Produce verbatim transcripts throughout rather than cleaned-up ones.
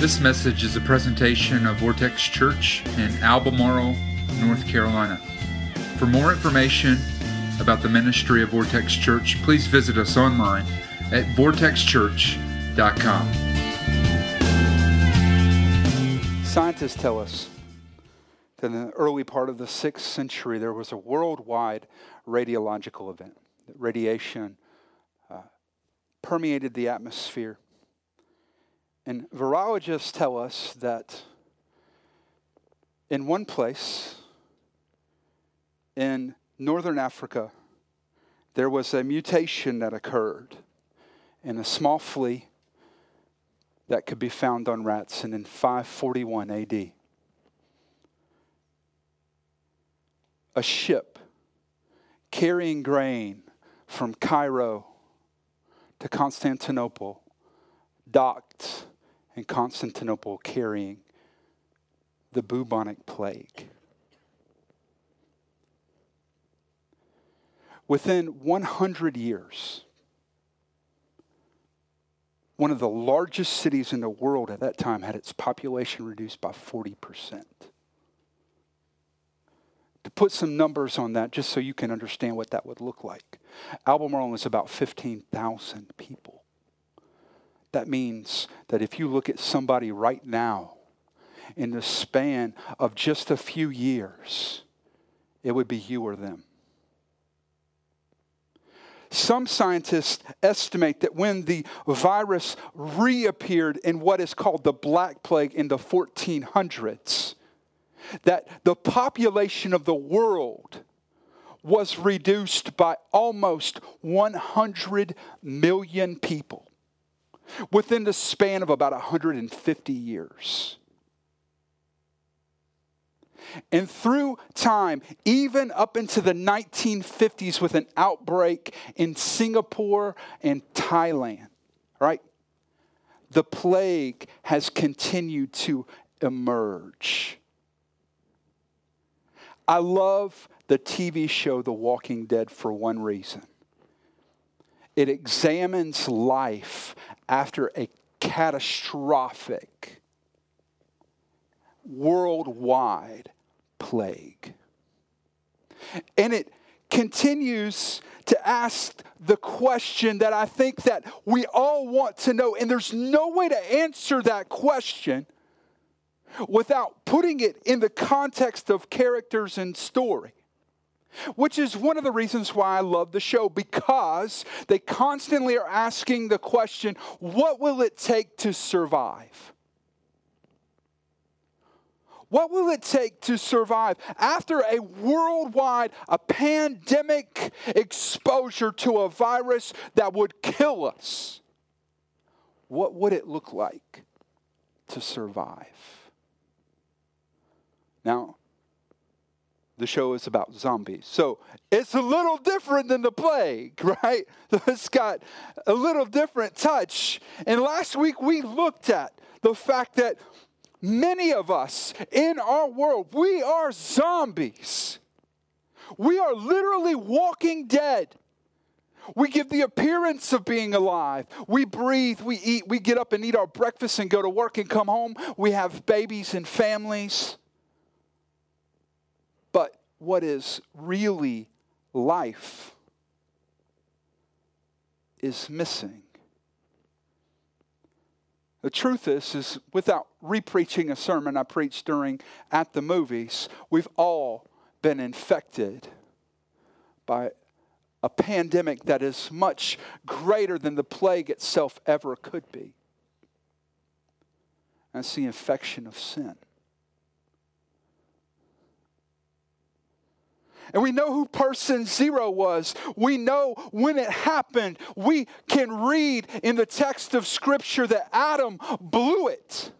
This message is a presentation of Vortex Church in Albemarle, North Carolina. For more information about the ministry of Vortex Church, please visit us online at vortex church dot com. Scientists tell us that in the early part of the sixth century, there was a worldwide radiological event. Radiation uh, permeated the atmosphere. And virologists tell us that in one place, in northern Africa, there was a mutation that occurred in a small flea that could be found on rats, and in five forty-one A D, a ship carrying grain from Cairo to Constantinople docked in Constantinople carrying the bubonic plague. Within one hundred years, one of the largest cities in the world at that time had its population reduced by forty percent. To put some numbers on that, just so you can understand what that would look like, Albemarle is about fifteen thousand people. That means that if you look at somebody right now, in the span of just a few years, it would be you or them. Some scientists estimate that when the virus reappeared in what is called the Black Plague in the fourteen hundreds, that the population of the world was reduced by almost one hundred million people within the span of about one hundred fifty years. And through time, even up into the nineteen fifties with an outbreak in Singapore and Thailand, right? The plague has continued to emerge. I love the T V show The Walking Dead for one reason. It examines life after a catastrophic, worldwide plague. And it continues to ask the question that I think that we all want to know. And there's no way to answer that question without putting it in the context of characters and story. Which is one of the reasons why I love the show, because they constantly are asking the question, what will it take to survive? What will it take to survive after a worldwide, a pandemic exposure to a virus that would kill us? What would it look like to survive? Now, the show is about zombies. So it's a little different than the plague, right? It's got a little different touch. And last week we looked at the fact that many of us in our world, we are zombies. We are literally walking dead. We give the appearance of being alive. We breathe, we eat, we get up and eat our breakfast and go to work and come home. We have babies and families. But what is really life is missing. The truth is, is without re-preaching a sermon I preached during At The Movies, we've all been infected by a pandemic that is much greater than the plague itself ever could be. That's the infection of sin. And we know who person zero was. We know when it happened. We can read in the text of Scripture that Adam blew it.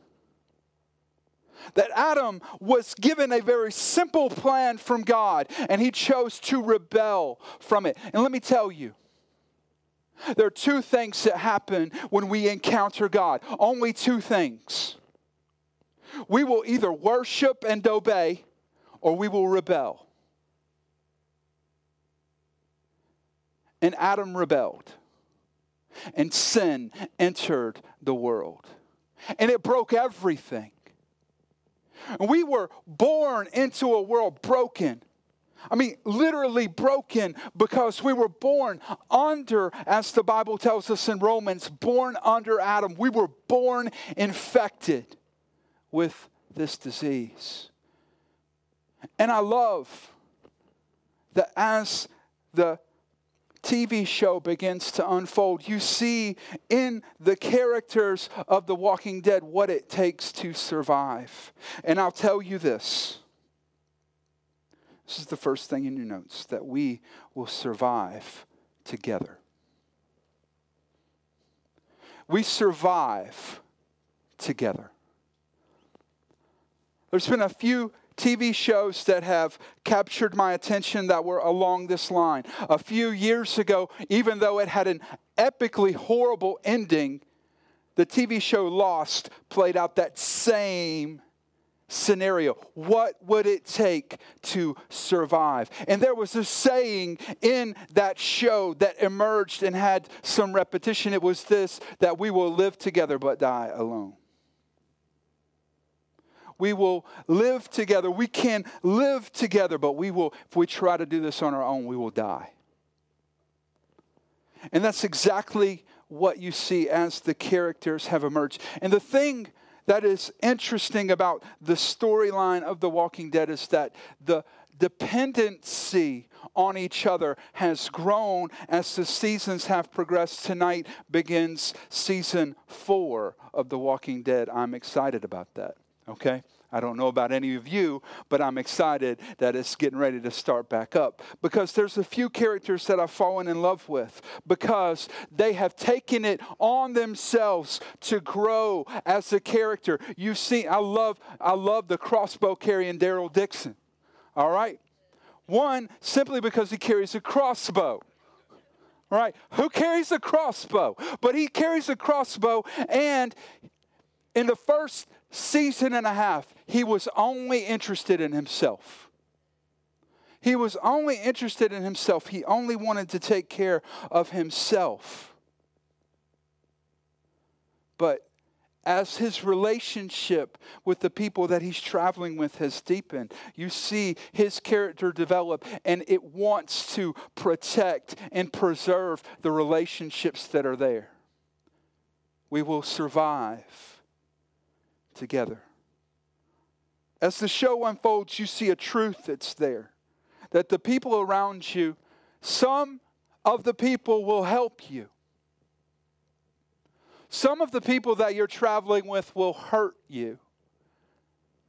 That Adam was given a very simple plan from God, and he chose to rebel from it. And let me tell you, there are two things that happen when we encounter God. Only two things. We will either worship and obey, or we will rebel. And Adam rebelled, and sin entered the world. and it broke everything. And we were born into a world broken. I mean, literally broken, because we were born under, as the Bible tells us in Romans, born under Adam. We were born infected with this disease. And I love that as the T V show begins to unfold, you see in the characters of The Walking Dead what it takes to survive. And I'll tell you this. This is the first thing in your notes, that we will survive together. We survive together. There's been a few T V shows that have captured my attention that were along this line. A few years ago, even though it had an epically horrible ending, the T V show Lost played out that same scenario. What would it take to survive? And there was a saying in that show that emerged and had some repetition. It was this, that we will live together but die alone. We will live together. We can live together, but we will, if we try to do this on our own, we will die. And that's exactly what you see as the characters have emerged. And the thing that is interesting about the storyline of The Walking Dead is that the dependency on each other has grown as the seasons have progressed. Tonight begins season four of The Walking Dead. I'm excited about that, okay? I don't know about any of you, but I'm excited that it's getting ready to start back up, because there's a few characters that I've fallen in love with because they have taken it on themselves to grow as a character. You've seen, I love, I love the crossbow carrying Daryl Dixon. All right. One, simply because he carries a crossbow. Right. Who carries a crossbow? But he carries a crossbow, and in the first season and a half, he was only interested in himself. He was only interested in himself. He only wanted to take care of himself. But as his relationship with the people that he's traveling with has deepened, you see his character develop, and it wants to protect and preserve the relationships that are there. We will survive together. As the show unfolds, you see a truth that's there, that the people around you, some of the people will help you. Some of the people that you're traveling with will hurt you,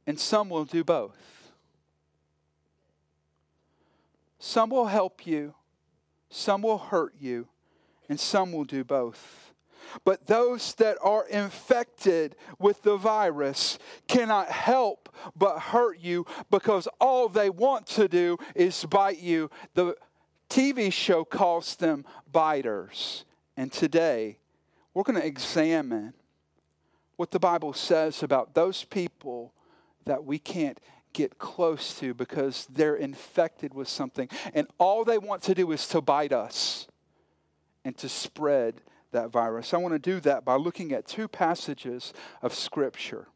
and some will do both. Some will help you, some will hurt you, and some will do both. But those that are infected with the virus cannot help but hurt you, because all they want to do is bite you. The T V show calls them biters. And today, we're going to examine what the Bible says about those people that we can't get close to because they're infected with something. And all they want to do is to bite us and to spread that virus. I want to do that by looking at two passages of Scripture.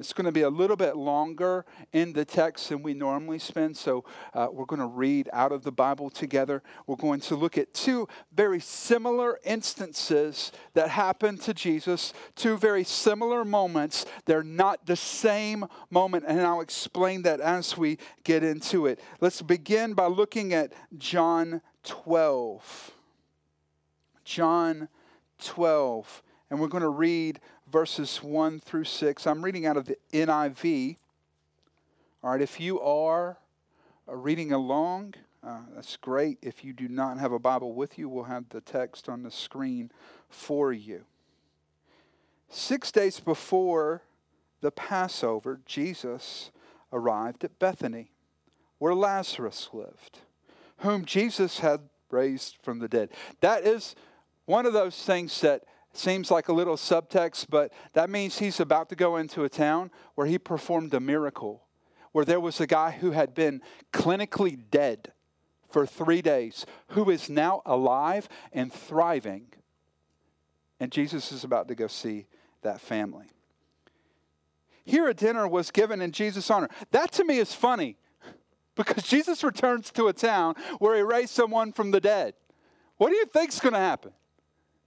It's going to be a little bit longer in the text than we normally spend, so uh, we're going to read out of the Bible together. We're going to look at two very similar instances that happened to Jesus, two very similar moments. They're not the same moment, and I'll explain that as we get into it. Let's begin by looking at John twelve. John twelve, and we're going to read verses one through six. I'm reading out of the N I V. All right, if you are reading along, uh, that's great. If you do not have a Bible with you, we'll have the text on the screen for you. Six days before the Passover, Jesus arrived at Bethany, where Lazarus lived, whom Jesus had raised from the dead. That is one of those things that seems like a little subtext, but that means he's about to go into a town where he performed a miracle, where there was a guy who had been clinically dead for three days, who is now alive and thriving. And Jesus is about to go see that family. Here a dinner was given in Jesus' honor. That to me is funny because Jesus returns to a town where he raised someone from the dead. What do you think's going to happen?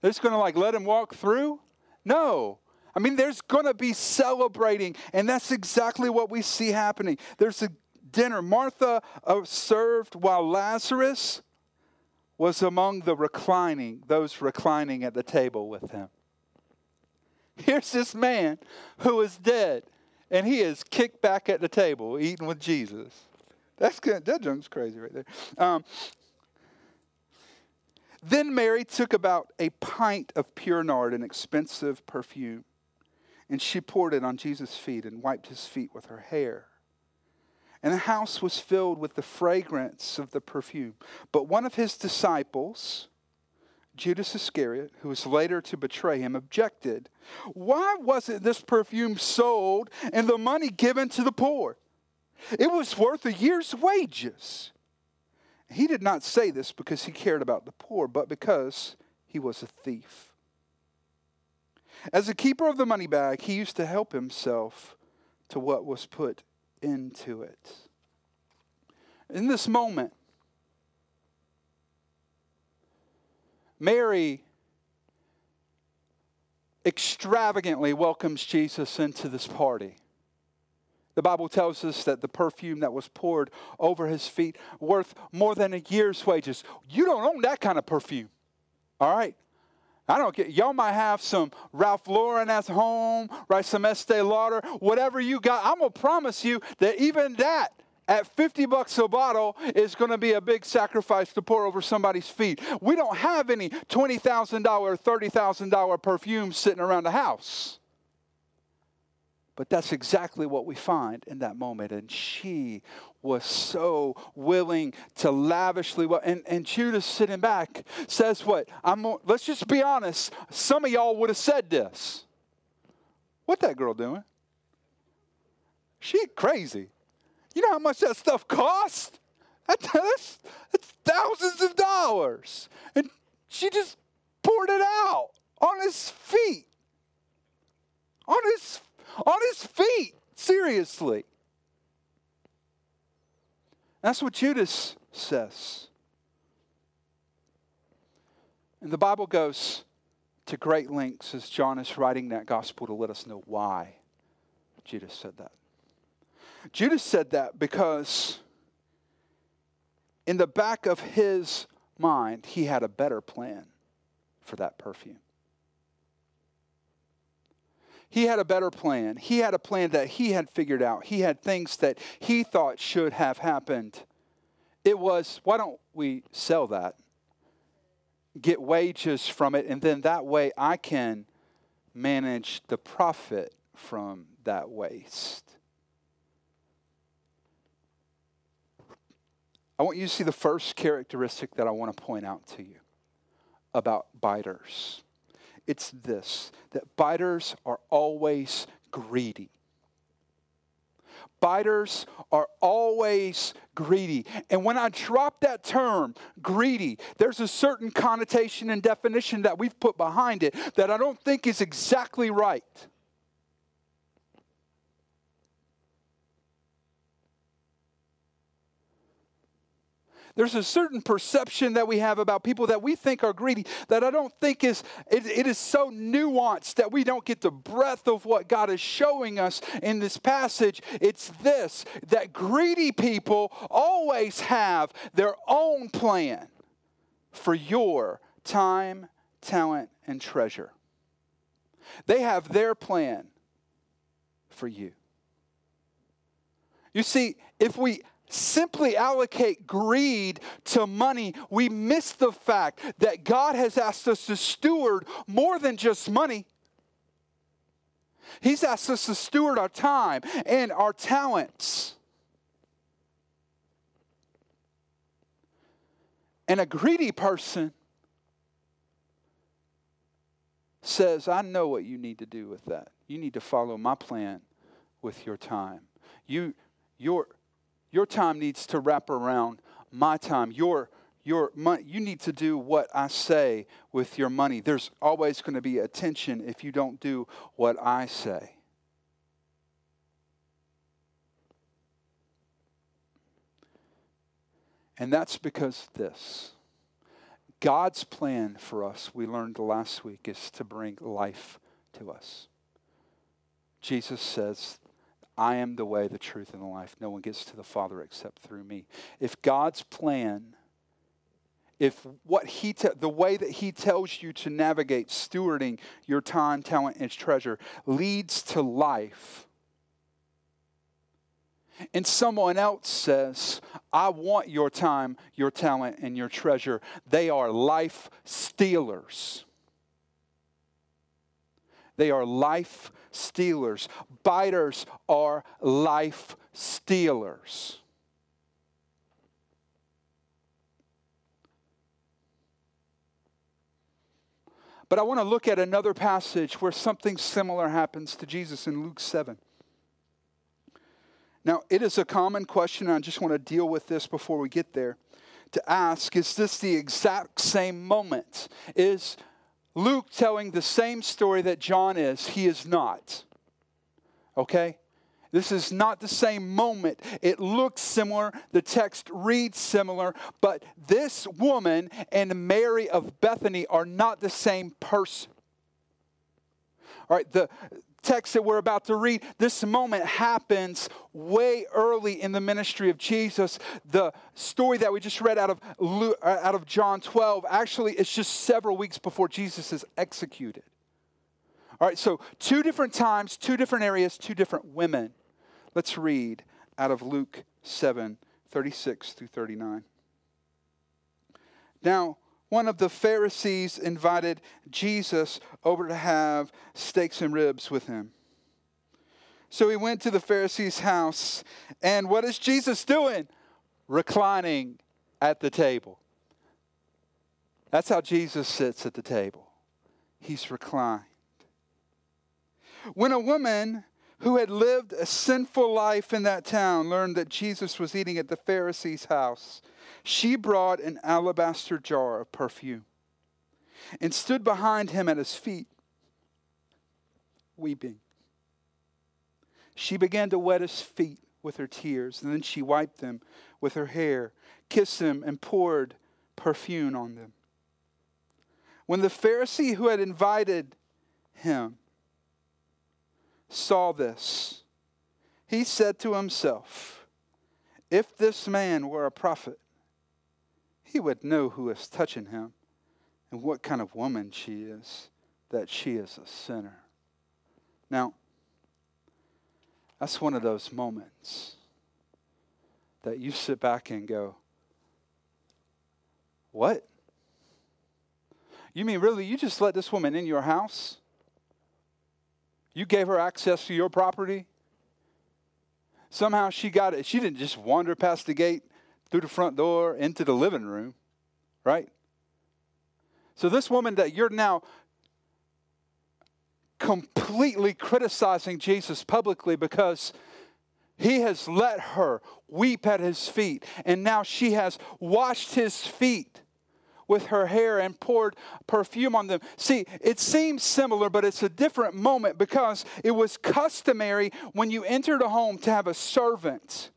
They're just going to like let him walk through? No. I mean, there's going to be celebrating, and that's exactly what we see happening. There's a dinner. Martha served while Lazarus was among the reclining, those reclining at the table with him. Here's this man who is dead, and he is kicked back at the table eating with Jesus. That's good. That junk's crazy right there. Um, Then Mary took about a pint of pure nard, an expensive perfume, and she poured it on Jesus' feet and wiped his feet with her hair. And the house was filled with the fragrance of the perfume. But one of his disciples, Judas Iscariot, who was later to betray him, objected. Why wasn't this perfume sold and the money given to the poor? It was worth a year's wages. He did not say this because he cared about the poor, but because he was a thief. As a keeper of the money bag, he used to help himself to what was put into it. In this moment, Mary extravagantly welcomes Jesus into this party. The Bible tells us that the perfume that was poured over his feet worth more than a year's wages. You don't own that kind of perfume. All right. I don't get, y'all might have some Ralph Lauren at home, right? Some Estee Lauder, whatever you got. I'm going to promise you that even that at fifty bucks a bottle is going to be a big sacrifice to pour over somebody's feet. We don't have any twenty thousand dollars, thirty thousand dollars perfume sitting around the house. But that's exactly what we find in that moment. And she was so willing to lavishly. Well, and, and Judas sitting back says what? I'm. Let's just be honest. Some of y'all would have said this. What that girl doing? She crazy. You know how much that stuff costs? That's, that's thousands of dollars. And she just poured it out on his feet. On his feet. On his feet, seriously. That's what Judas says. And the Bible goes to great lengths as John is writing that gospel to let us know why Judas said that. Judas said that because in the back of his mind, he had a better plan for that perfume. He had a better plan. He had a plan that he had figured out. He had things that he thought should have happened. It was, why don't we sell that, get wages from it, and then that way I can manage the profit from that waste. I want you to see the first characteristic that I want to point out to you about biters. It's this, that biters are always greedy. Biters are always greedy. And when I drop that term, greedy, there's a certain connotation and definition that we've put behind it that I don't think is exactly right. There's a certain perception that we have about people that we think are greedy that I don't think is, it, it is so nuanced that we don't get the breadth of what God is showing us in this passage. It's this, that greedy people always have their own plan for your time, talent, and treasure. They have their plan for you. You see, if we simply allocate greed to money, we miss the fact that God has asked us to steward more than just money. He's asked us to steward our time and our talents. And a greedy person says, I know what you need to do with that. You need to follow my plan with your time. You, your Your time needs to wrap around my time. Your, your money. You need to do what I say with your money. There's always going to be a tension if you don't do what I say. And that's because this. God's plan for us, we learned last week, is to bring life to us. Jesus says, I am the way, the truth, and the life. No one gets to the Father except through me. If God's plan, if what he te- the way that he tells you to navigate stewarding your time, talent, and treasure leads to life, and someone else says, I want your time, your talent, and your treasure, they are life stealers. They are life stealers. Biters are life stealers. But I want to look at another passage where something similar happens to Jesus in Luke seven. Now, it is a common question, and I just want to deal with this before we get there, to ask, is this the exact same moment? Is Luke telling the same story that John is? He is not. Okay? This is not the same moment. It looks similar. The text reads similar. But this woman and Mary of Bethany are not the same person. All right, the text that we're about to read, this moment happens way early in the ministry of Jesus. The story that we just read out of Luke, out of John twelve, actually it's just several weeks before Jesus is executed. All right, so two different times, two different areas, two different women. Let's read out of Luke seven, thirty-six through thirty-nine. Now, one of the Pharisees invited Jesus over to have steaks and ribs with him. So he went to the Pharisee's house, and what is Jesus doing? Reclining at the table. That's how Jesus sits at the table. He's reclined. When a woman who had lived a sinful life in that town learned that Jesus was eating at the Pharisee's house, she brought an alabaster jar of perfume and stood behind him at his feet, weeping. She began to wet his feet with her tears, and then she wiped them with her hair, kissed him, and poured perfume on them. When the Pharisee who had invited him saw this, he said to himself, if this man were a prophet, he would know who is touching him and what kind of woman she is, that she is a sinner. Now, that's one of those moments that you sit back and go, what? You mean really, you just let this woman in your house? You gave her access to your property? Somehow she got it. She didn't just wander past the gate, through the front door, into the living room, right? So this woman that you're now completely criticizing Jesus publicly because he has let her weep at his feet, and now she has washed his feet with her hair and poured perfume on them. See, it seems similar, but it's a different moment because it was customary when you entered a home to have a servant.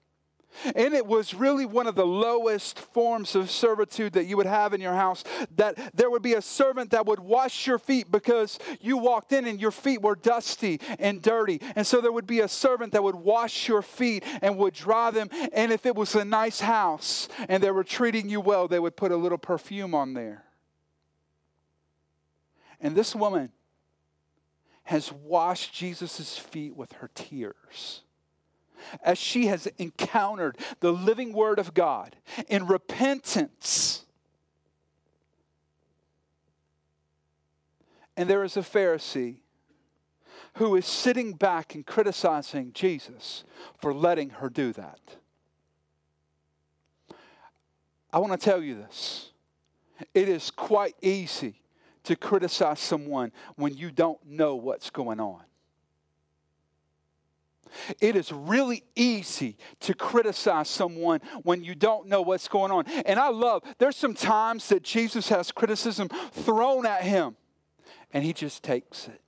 And it was really one of the lowest forms of servitude that you would have in your house, that there would be a servant that would wash your feet because you walked in and your feet were dusty and dirty. And so there would be a servant that would wash your feet and would dry them. And if it was a nice house and they were treating you well, they would put a little perfume on there. And this woman has washed Jesus' feet with her tears, as she has encountered the living word of God in repentance. And there is a Pharisee who is sitting back and criticizing Jesus for letting her do that. I want to tell you this. It is quite easy to criticize someone when you don't know what's going on. It is really easy to criticize someone when you don't know what's going on. And I love, there's some times that Jesus has criticism thrown at him, and he just takes it.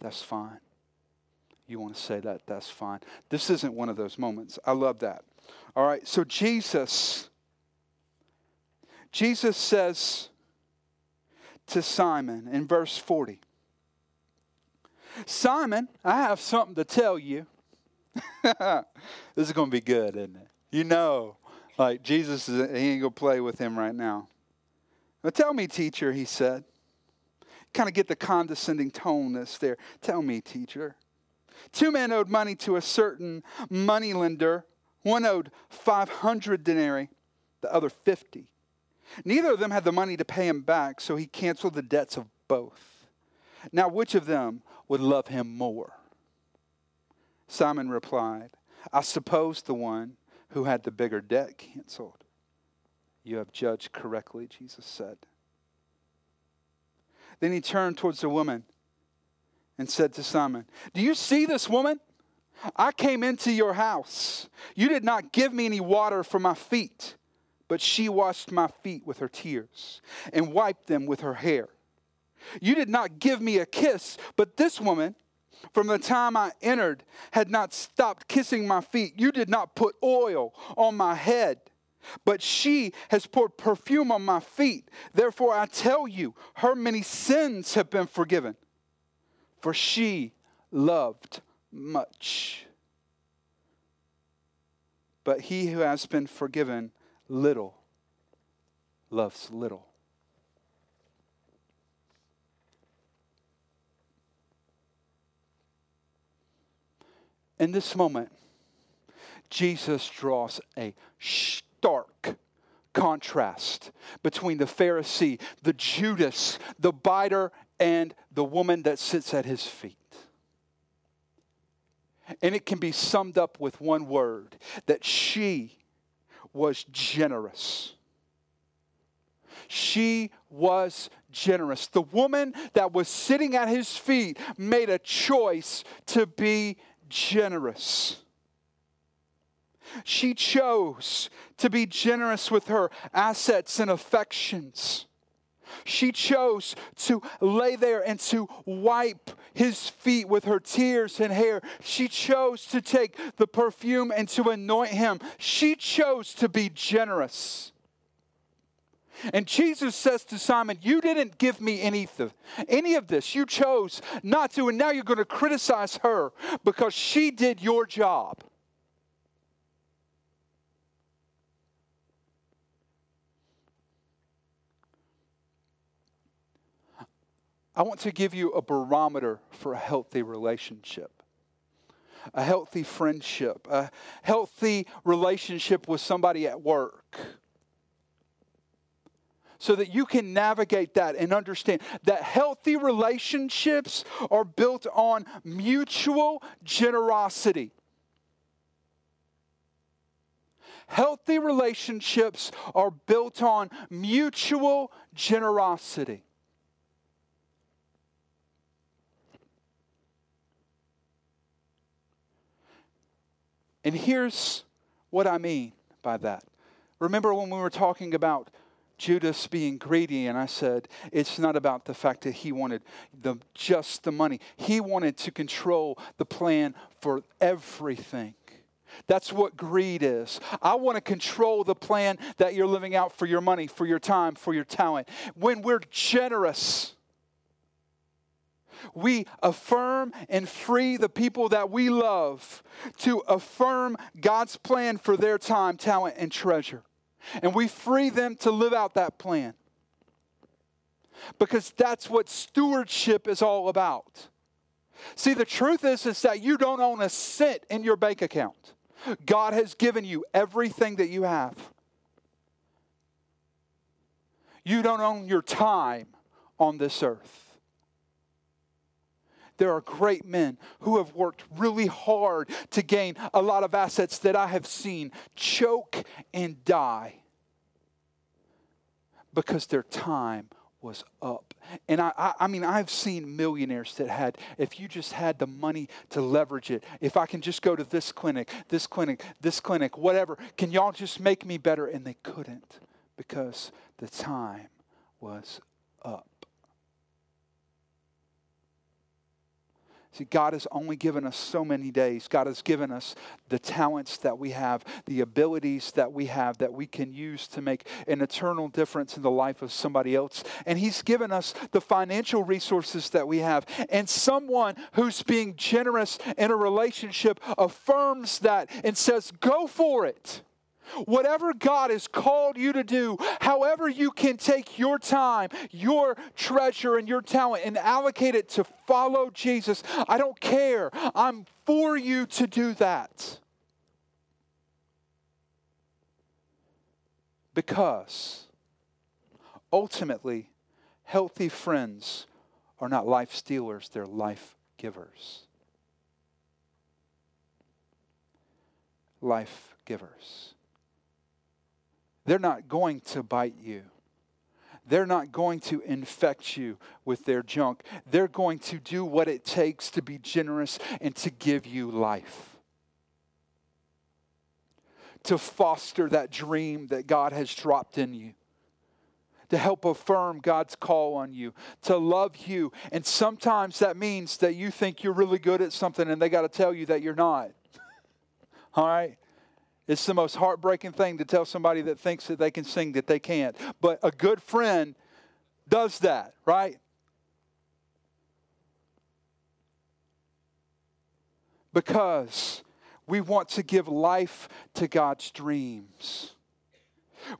That's fine. You want to say that? That's fine. This isn't one of those moments. I love that. All right, so Jesus, Jesus says to Simon in verse forty, Simon, I have something to tell you. This is going to be good, isn't it? You know, like Jesus, is, he ain't going to play with him right now. Now tell me, teacher, he said. Kind of get the condescending tone that's there. Tell me, teacher. Two men owed money to a certain moneylender. One owed five hundred denarii, the other fifty. Neither of them had the money to pay him back, so he canceled the debts of both. Now, which of them would love him more? Simon replied, I suppose the one who had the bigger debt canceled. You have judged correctly, Jesus said. Then he turned towards the woman and said to Simon, do you see this woman? I came into your house. You did not give me any water for my feet, but she washed my feet with her tears and wiped them with her hair. You did not give me a kiss, but this woman, from the time I entered, had not stopped kissing my feet. You did not put oil on my head, but she has poured perfume on my feet. Therefore, I tell you, her many sins have been forgiven, for she loved much. But he who has been forgiven little loves little. In this moment, Jesus draws a stark contrast between the Pharisee, the Judas, the biter, and the woman that sits at his feet. And it can be summed up with one word, that she was generous. She was generous. The woman that was sitting at his feet made a choice to be generous. She chose to be generous with her assets and affections. She chose to lay there and to wipe his feet with her tears and hair. She chose to take the perfume and to anoint him. She chose to be generous. And Jesus says to Simon, you didn't give me anything, any of this. You chose not to, and now you're going to criticize her because she did your job. I want to give you a barometer for a healthy relationship, a healthy friendship, a healthy relationship with somebody at work, so that you can navigate that and understand that healthy relationships are built on mutual generosity. Healthy relationships are built on mutual generosity. And here's what I mean by that. Remember when we were talking about Judas being greedy, and I said, it's not about the fact that he wanted the, just the money. He wanted to control the plan for everything. That's what greed is. I want to control the plan that you're living out for your money, for your time, for your talent. When we're generous, we affirm and free the people that we love to affirm God's plan for their time, talent, and treasure. And we free them to live out that plan. Because that's what stewardship is all about. See, the truth is, is that you don't own a cent in your bank account. God has given you everything that you have. You don't own your time on this earth. There are great men who have worked really hard to gain a lot of assets that I have seen choke and die because their time was up. And I, I I mean, I've seen millionaires that had, if you just had the money to leverage it, if I can just go to this clinic, this clinic, this clinic, whatever, can y'all just make me better? And they couldn't because the time was up. See, God has only given us so many days. God has given us the talents that we have, the abilities that we have that we can use to make an eternal difference in the life of somebody else. And He's given us the financial resources that we have. And someone who's being generous in a relationship affirms that and says, go for it. Whatever God has called you to do, however you can take your time, your treasure, and your talent and allocate it to follow Jesus, I don't care. I'm for you to do that. Because ultimately, healthy friends are not life stealers, they're life givers. Life givers. They're not going to bite you. They're not going to infect you with their junk. They're going to do what it takes to be generous and to give you life. To foster that dream that God has dropped in you. To help affirm God's call on you. To love you. And sometimes that means that you think you're really good at something and they got to tell you that you're not. All right? It's the most heartbreaking thing to tell somebody that thinks that they can sing that they can't. But a good friend does that, right? Because we want to give life to God's dreams.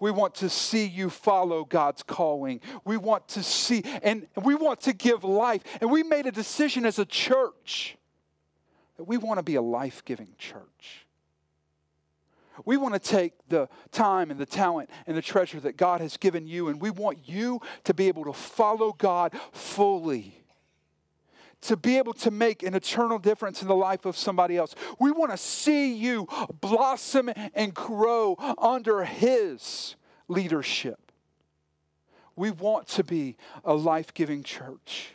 We want to see you follow God's calling. We want to see, and we want to give life. And we made a decision as a church that we want to be a life-giving church. We want to take the time and the talent and the treasure that God has given you, and we want you to be able to follow God fully, to be able to make an eternal difference in the life of somebody else. We want to see you blossom and grow under His leadership. We want to be a life-giving church.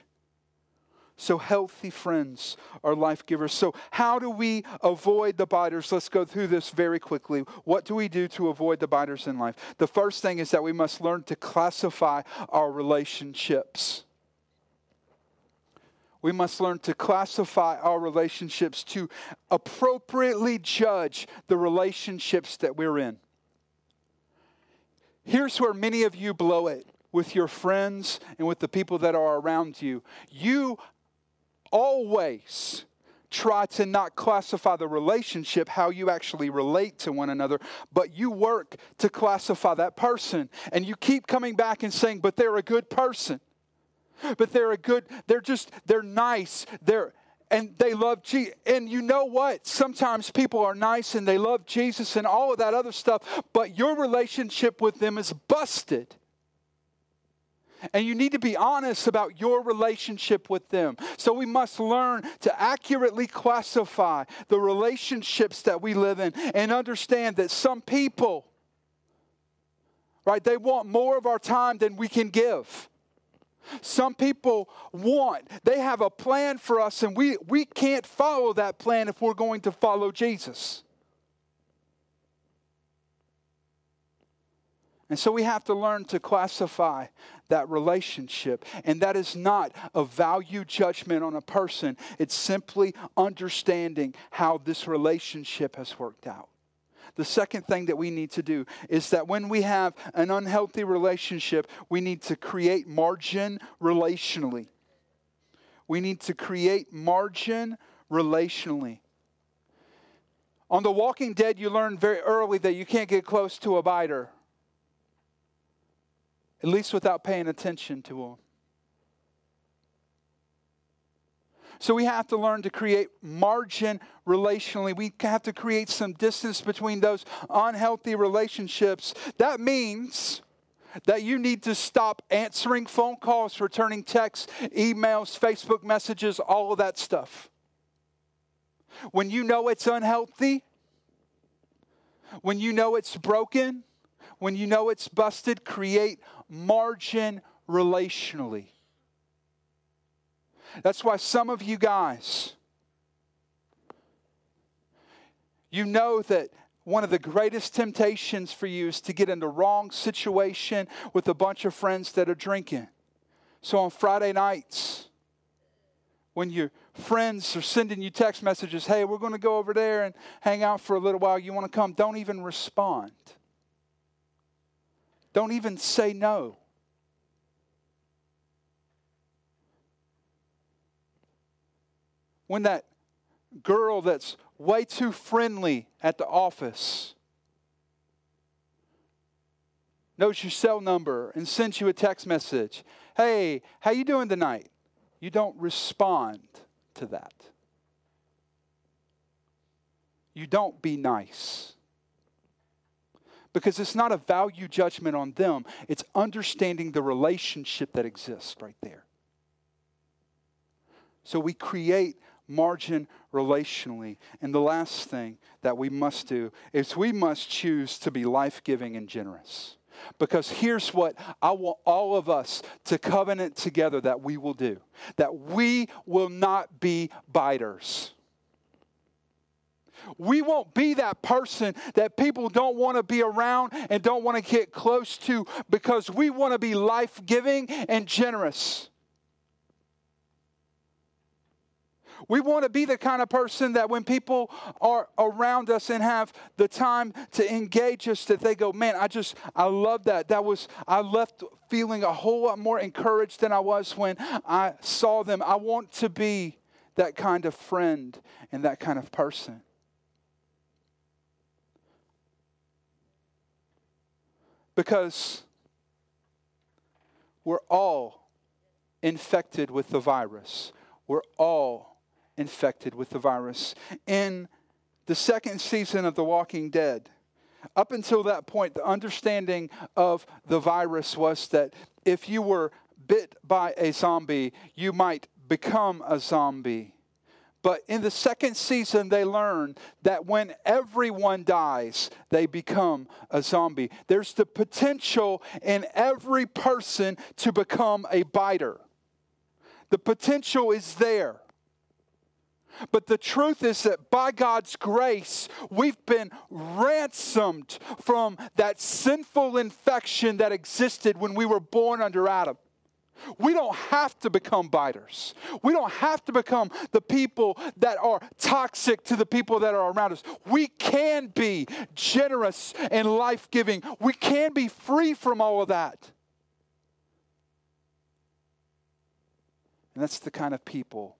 So healthy friends are life givers. So how do we avoid the biters? Let's go through this very quickly. What do we do to avoid the biters in life? The first thing is that we must learn to classify our relationships. We must learn to classify our relationships to appropriately judge the relationships that we're in. Here's where many of you blow it with your friends and with the people that are around you. You always try to not classify the relationship, how you actually relate to one another, but you work to classify that person. And you keep coming back and saying, but they're a good person. But they're a good, they're just, they're nice. They're, and they love Jesus. And you know what? Sometimes people are nice and they love Jesus and all of that other stuff, but your relationship with them is busted. And you need to be honest about your relationship with them. So we must learn to accurately classify the relationships that we live in and understand that some people, right, they want more of our time than we can give. Some people want, they have a plan for us, and we, we can't follow that plan if we're going to follow Jesus. And so we have to learn to classify that relationship. And that is not a value judgment on a person. It's simply understanding how this relationship has worked out. The second thing that we need to do is that when we have an unhealthy relationship, we need to create margin relationally. We need to create margin relationally. On The Walking Dead, you learn very early that you can't get close to a biter. At least without paying attention to them. So we have to learn to create margin relationally. We have to create some distance between those unhealthy relationships. That means that you need to stop answering phone calls, returning texts, emails, Facebook messages, all of that stuff. When you know it's unhealthy, when you know it's broken, when you know it's busted, create margin relationally. That's why some of you guys, you know that one of the greatest temptations for you is to get in the wrong situation with a bunch of friends that are drinking. So on Friday nights, when your friends are sending you text messages, hey, we're going to go over there and hang out for a little while. You want to come? Don't even respond. Don't even say no. When that girl that's way too friendly at the office knows your cell number and sends you a text message. Hey, how you doing tonight? You don't respond to that. You don't be nice. Because it's not a value judgment on them. It's understanding the relationship that exists right there. So we create margin relationally. And the last thing that we must do is we must choose to be life-giving and generous. Because here's what I want all of us to covenant together that we will do. That we will not be biters. We won't be that person that people don't want to be around and don't want to get close to because we want to be life-giving and generous. We want to be the kind of person that when people are around us and have the time to engage us, that they go, man, I just, I love that. That was, I left feeling a whole lot more encouraged than I was when I saw them. I want to be that kind of friend and that kind of person. Because we're all infected with the virus. We're all infected with the virus. In the second season of The Walking Dead, up until that point, the understanding of the virus was that if you were bit by a zombie, you might become a zombie. But in the second season, they learn that when everyone dies, they become a zombie. There's the potential in every person to become a biter. The potential is there. But the truth is that by God's grace, we've been ransomed from that sinful infection that existed when we were born under Adam. We don't have to become biters. We don't have to become the people that are toxic to the people that are around us. We can be generous and life-giving. We can be free from all of that. And that's the kind of people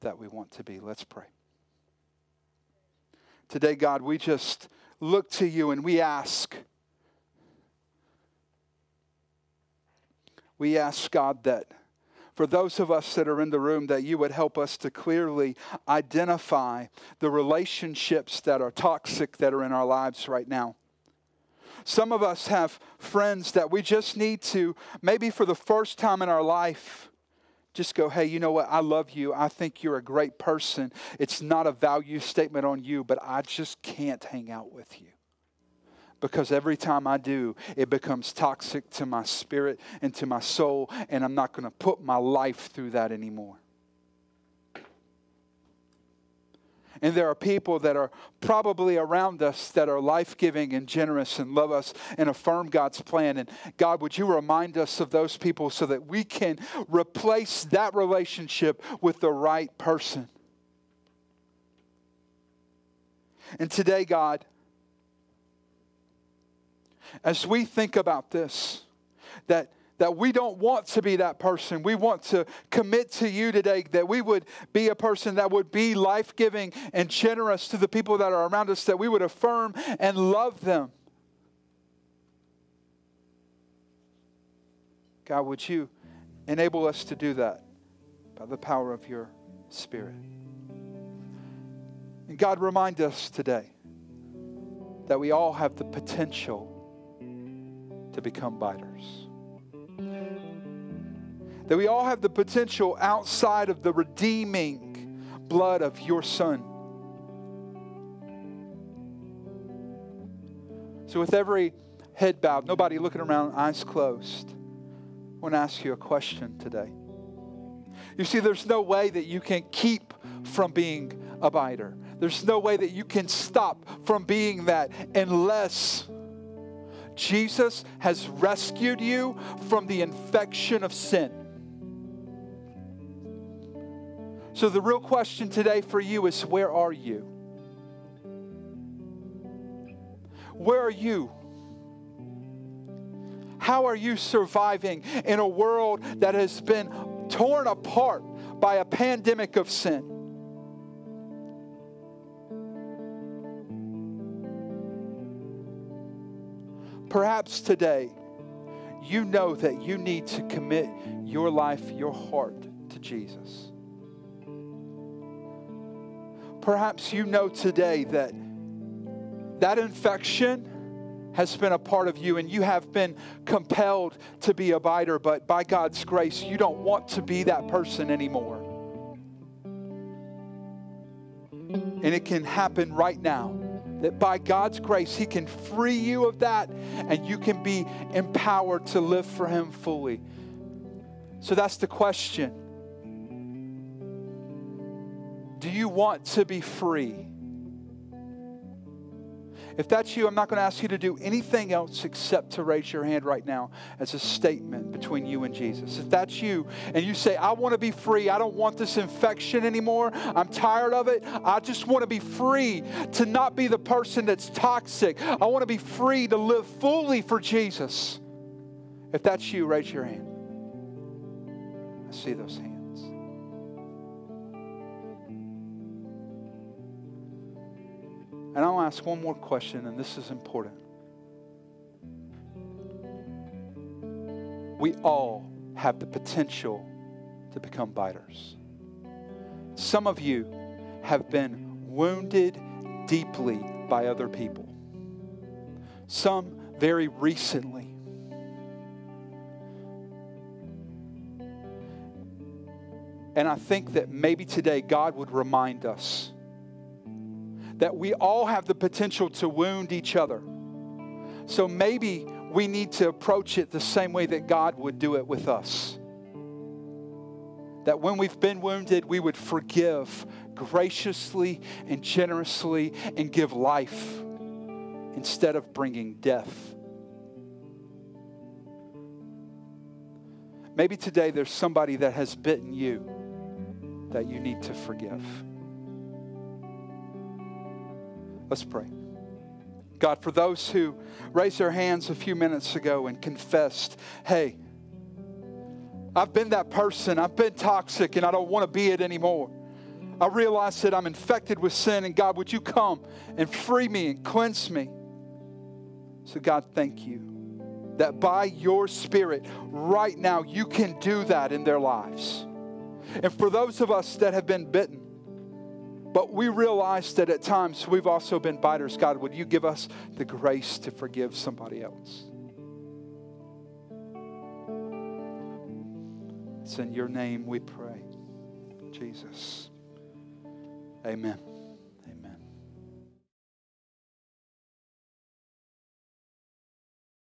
that we want to be. Let's pray. Today, God, we just look to you and we ask. We ask, God, that for those of us that are in the room, that you would help us to clearly identify the relationships that are toxic that are in our lives right now. Some of us have friends that we just need to, maybe for the first time in our life, just go, hey, you know what? I love you. I think you're a great person. It's not a value statement on you, but I just can't hang out with you. Because every time I do, it becomes toxic to my spirit and to my soul, and I'm not going to put my life through that anymore. And there are people that are probably around us that are life-giving and generous and love us and affirm God's plan. And God, would you remind us of those people so that we can replace that relationship with the right person? And today, God, as we think about this, that That we don't want to be that person. We want to commit to you today that we would be a person that would be life-giving and generous to the people that are around us, that we would affirm and love them. God, would you enable us to do that by the power of your Spirit? And God, remind us today that we all have the potential to become biters. That we all have the potential outside of the redeeming blood of your Son. So with every head bowed, nobody looking around, eyes closed, I want to ask you a question today. You see, there's no way that you can keep from being a biter. There's no way that you can stop from being that unless Jesus has rescued you from the infection of sin. So the real question today for you is, where are you? Where are you? How are you surviving in a world that has been torn apart by a pandemic of sin? Perhaps today, you know that you need to commit your life, your heart to Jesus. Perhaps you know today that that infection has been a part of you and you have been compelled to be a biter, but by God's grace, you don't want to be that person anymore. And it can happen right now. That by God's grace, He can free you of that and you can be empowered to live for Him fully. So that's the question. Do you want to be free? If that's you, I'm not going to ask you to do anything else except to raise your hand right now as a statement between you and Jesus. If that's you and you say, I want to be free. I don't want this infection anymore. I'm tired of it. I just want to be free to not be the person that's toxic. I want to be free to live fully for Jesus. If that's you, raise your hand. I see those hands. And I'll ask one more question, and this is important. We all have the potential to become biters. Some of you have been wounded deeply by other people. Some very recently. And I think that maybe today God would remind us that we all have the potential to wound each other. So maybe we need to approach it the same way that God would do it with us. That when we've been wounded, we would forgive graciously and generously and give life instead of bringing death. Maybe today there's somebody that has bitten you that you need to forgive. Let's pray. God, for those who raised their hands a few minutes ago and confessed, hey, I've been that person. I've been toxic and I don't want to be it anymore. I realize that I'm infected with sin, and God, would you come and free me and cleanse me? So God, thank you that by your Spirit right now, you can do that in their lives. And for those of us that have been bitten, but we realize that at times we've also been biters. God, would you give us the grace to forgive somebody else? It's in your name we pray, Jesus. Amen.